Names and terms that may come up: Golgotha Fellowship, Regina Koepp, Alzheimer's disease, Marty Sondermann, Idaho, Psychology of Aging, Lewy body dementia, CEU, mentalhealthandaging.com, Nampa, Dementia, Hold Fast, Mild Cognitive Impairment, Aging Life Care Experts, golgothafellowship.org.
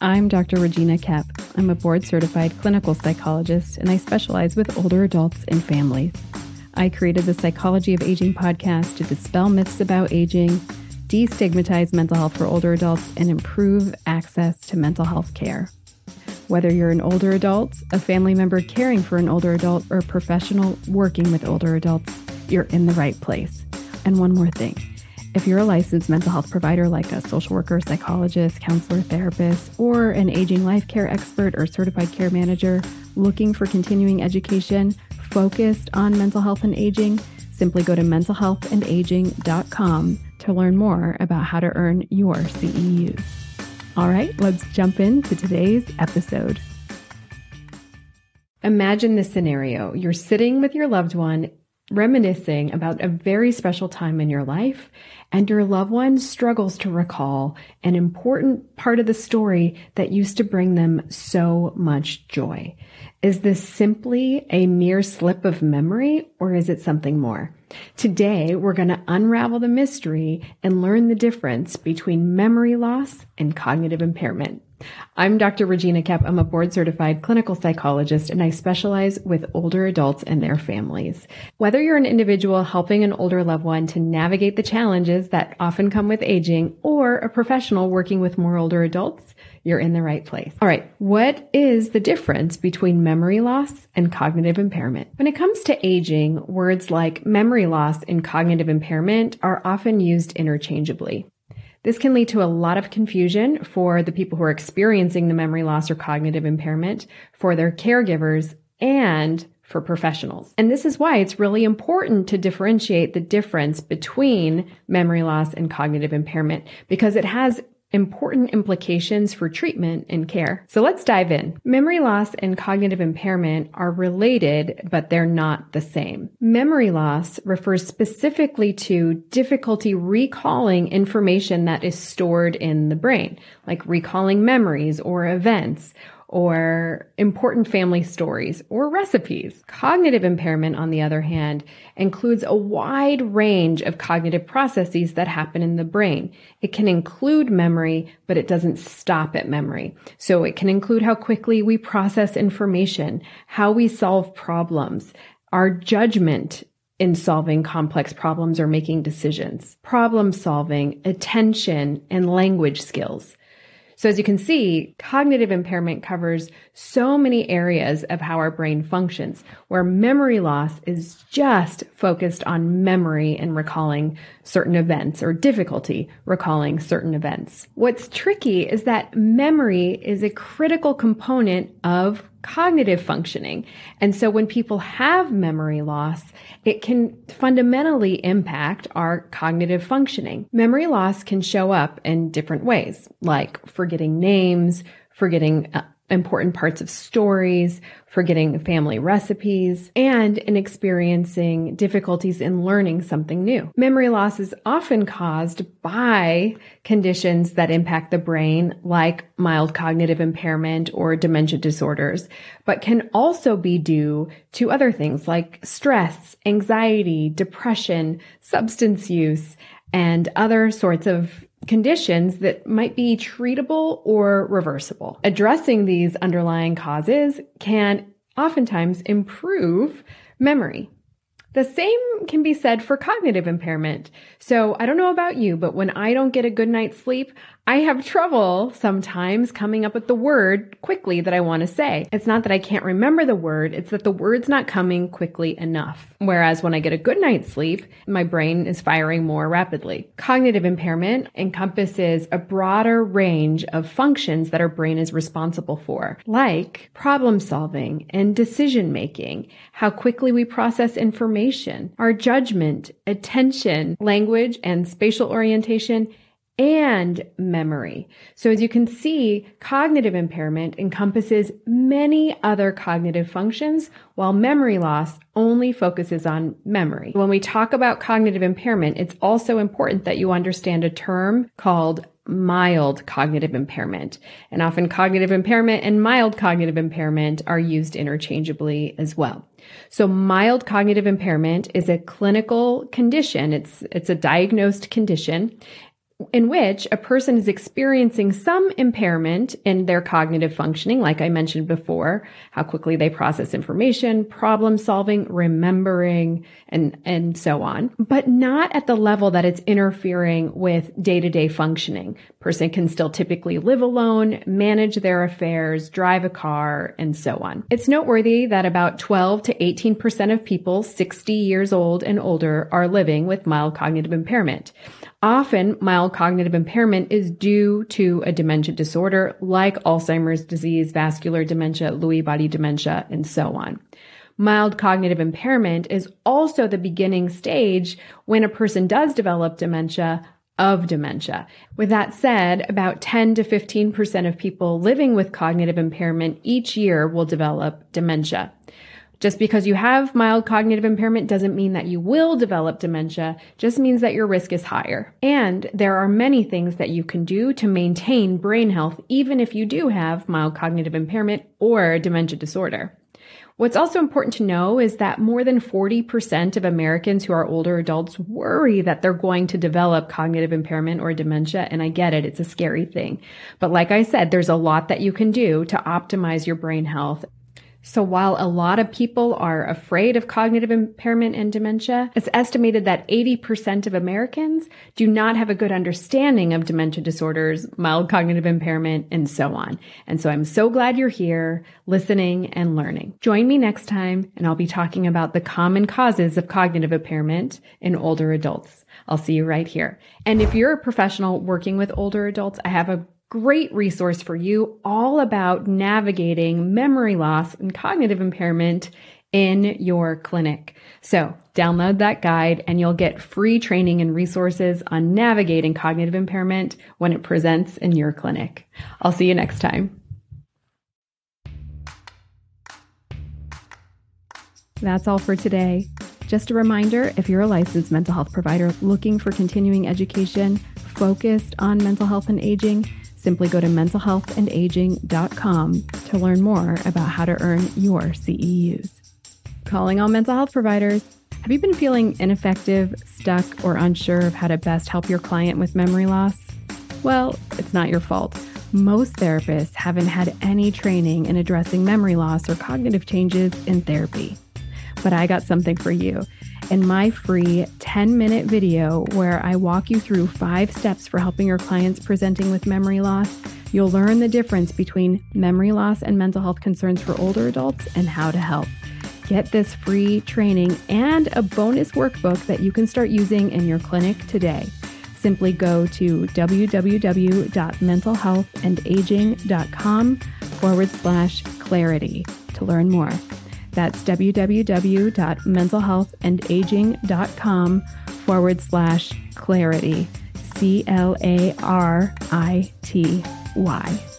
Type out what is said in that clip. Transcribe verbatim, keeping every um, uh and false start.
I'm Doctor Regina Koepp. I'm a board-certified clinical psychologist, and I specialize with older adults and families. I created the Psychology of Aging podcast to dispel myths about aging, destigmatize mental health for older adults, and improve access to mental health care. Whether you're an older adult, a family member caring for an older adult, or a professional working with older adults, you're in the right place. And one more thing. If you're a licensed mental health provider like a social worker, psychologist, counselor, therapist, or an aging life care expert or certified care manager looking for continuing education focused on mental health and aging, simply go to mental health and aging dot com to learn more about how to earn your C E Us. All right, let's jump into today's episode. Imagine this scenario. You're sitting with your loved one reminiscing about a very special time in your life, and your loved one struggles to recall an important part of the story that used to bring them so much joy. Is this simply a mere slip of memory, or is it something more? Today, we're going to unravel the mystery and learn the difference between memory loss and cognitive impairment. I'm Doctor Regina Koepp. I'm a board-certified clinical psychologist, and I specialize with older adults and their families. Whether you're an individual helping an older loved one to navigate the challenges that often come with aging, or a professional working with more older adults, you're in the right place. All right, what is the difference between memory loss and cognitive impairment? When it comes to aging, words like memory loss and cognitive impairment are often used interchangeably. This can lead to a lot of confusion for the people who are experiencing the memory loss or cognitive impairment, for their caregivers, and for professionals. And this is why it's really important to differentiate the difference between memory loss and cognitive impairment, because it has important implications for treatment and care. So let's dive in. Memory loss and cognitive impairment are related, but they're not the same. Memory loss refers specifically to difficulty recalling information that is stored in the brain, like recalling memories or events, or important family stories, or recipes. Cognitive impairment, on the other hand, includes a wide range of cognitive processes that happen in the brain. It can include memory, but it doesn't stop at memory. So it can include how quickly we process information, how we solve problems, our judgment in solving complex problems or making decisions, problem solving, attention, and language skills. So as you can see, cognitive impairment covers so many areas of how our brain functions, where memory loss is just focused on memory and recalling certain events, or difficulty recalling certain events. What's tricky is that memory is a critical component of cognitive functioning. And so when people have memory loss, it can fundamentally impact our cognitive functioning. Memory loss can show up in different ways, like forgetting names, forgetting uh, important parts of stories, forgetting family recipes, and in experiencing difficulties in learning something new. Memory loss is often caused by conditions that impact the brain, like mild cognitive impairment or dementia disorders, but can also be due to other things like stress, anxiety, depression, substance use, and other sorts of conditions that might be treatable or reversible. Addressing these underlying causes can oftentimes improve memory. The same can be said for cognitive impairment. So I don't know about you, but when I don't get a good night's sleep, I have trouble sometimes coming up with the word quickly that I want to say. It's not that I can't remember the word, it's that the word's not coming quickly enough. Whereas when I get a good night's sleep, my brain is firing more rapidly. Cognitive impairment encompasses a broader range of functions that our brain is responsible for, like problem solving and decision making, how quickly we process information, our judgment, attention, language and spatial orientation, and memory. So as you can see, cognitive impairment encompasses many other cognitive functions, while memory loss only focuses on memory. When we talk about cognitive impairment, it's also important that you understand a term called mild cognitive impairment. And often cognitive impairment and mild cognitive impairment are used interchangeably as well. So mild cognitive impairment is a clinical condition. It's, it's a diagnosed condition in which a person is experiencing some impairment in their cognitive functioning, like I mentioned before, how quickly they process information, problem solving, remembering, and, and so on, but not at the level that it's interfering with day-to-day functioning. Person can still typically live alone, manage their affairs, drive a car, and so on. It's noteworthy that about twelve to eighteen percent of people sixty years old and older are living with mild cognitive impairment. Often, mild cognitive impairment is due to a dementia disorder like Alzheimer's disease, vascular dementia, Lewy body dementia, and so on. Mild cognitive impairment is also the beginning stage when a person does develop dementia of dementia. With that said, about ten to fifteen percent of people living with cognitive impairment each year will develop dementia. Just because you have mild cognitive impairment doesn't mean that you will develop dementia, just means that your risk is higher. And there are many things that you can do to maintain brain health, even if you do have mild cognitive impairment or dementia disorder. What's also important to know is that more than forty percent of Americans who are older adults worry that they're going to develop cognitive impairment or dementia, and I get it, it's a scary thing. But like I said, there's a lot that you can do to optimize your brain health. So while a lot of people are afraid of cognitive impairment and dementia, it's estimated that eighty percent of Americans do not have a good understanding of dementia disorders, mild cognitive impairment, and so on. And so I'm so glad you're here listening and learning. Join me next time, and I'll be talking about the common causes of cognitive impairment in older adults. I'll see you right here. And if you're a professional working with older adults, I have a great resource for you all about navigating memory loss and cognitive impairment in your clinic. So download that guide and you'll get free training and resources on navigating cognitive impairment when it presents in your clinic. I'll see you next time. That's all for today. Just a reminder, if you're a licensed mental health provider looking for continuing education focused on mental health and aging, simply go to mental health and aging dot com to learn more about how to earn your C E Us. Calling all mental health providers. Have you been feeling ineffective, stuck, or unsure of how to best help your client with memory loss? Well, it's not your fault. Most therapists haven't had any training in addressing memory loss or cognitive changes in therapy. But I got something for you. In my free ten minute video where I walk you through five steps for helping your clients presenting with memory loss, you'll learn the difference between memory loss and mental health concerns for older adults and how to help. Get this free training and a bonus workbook that you can start using in your clinic today. Simply go to www.mentalhealthandaging.com forward slash clarity to learn more. That's www.mentalhealthandaging.com forward slash clarity, C L A R I T Y.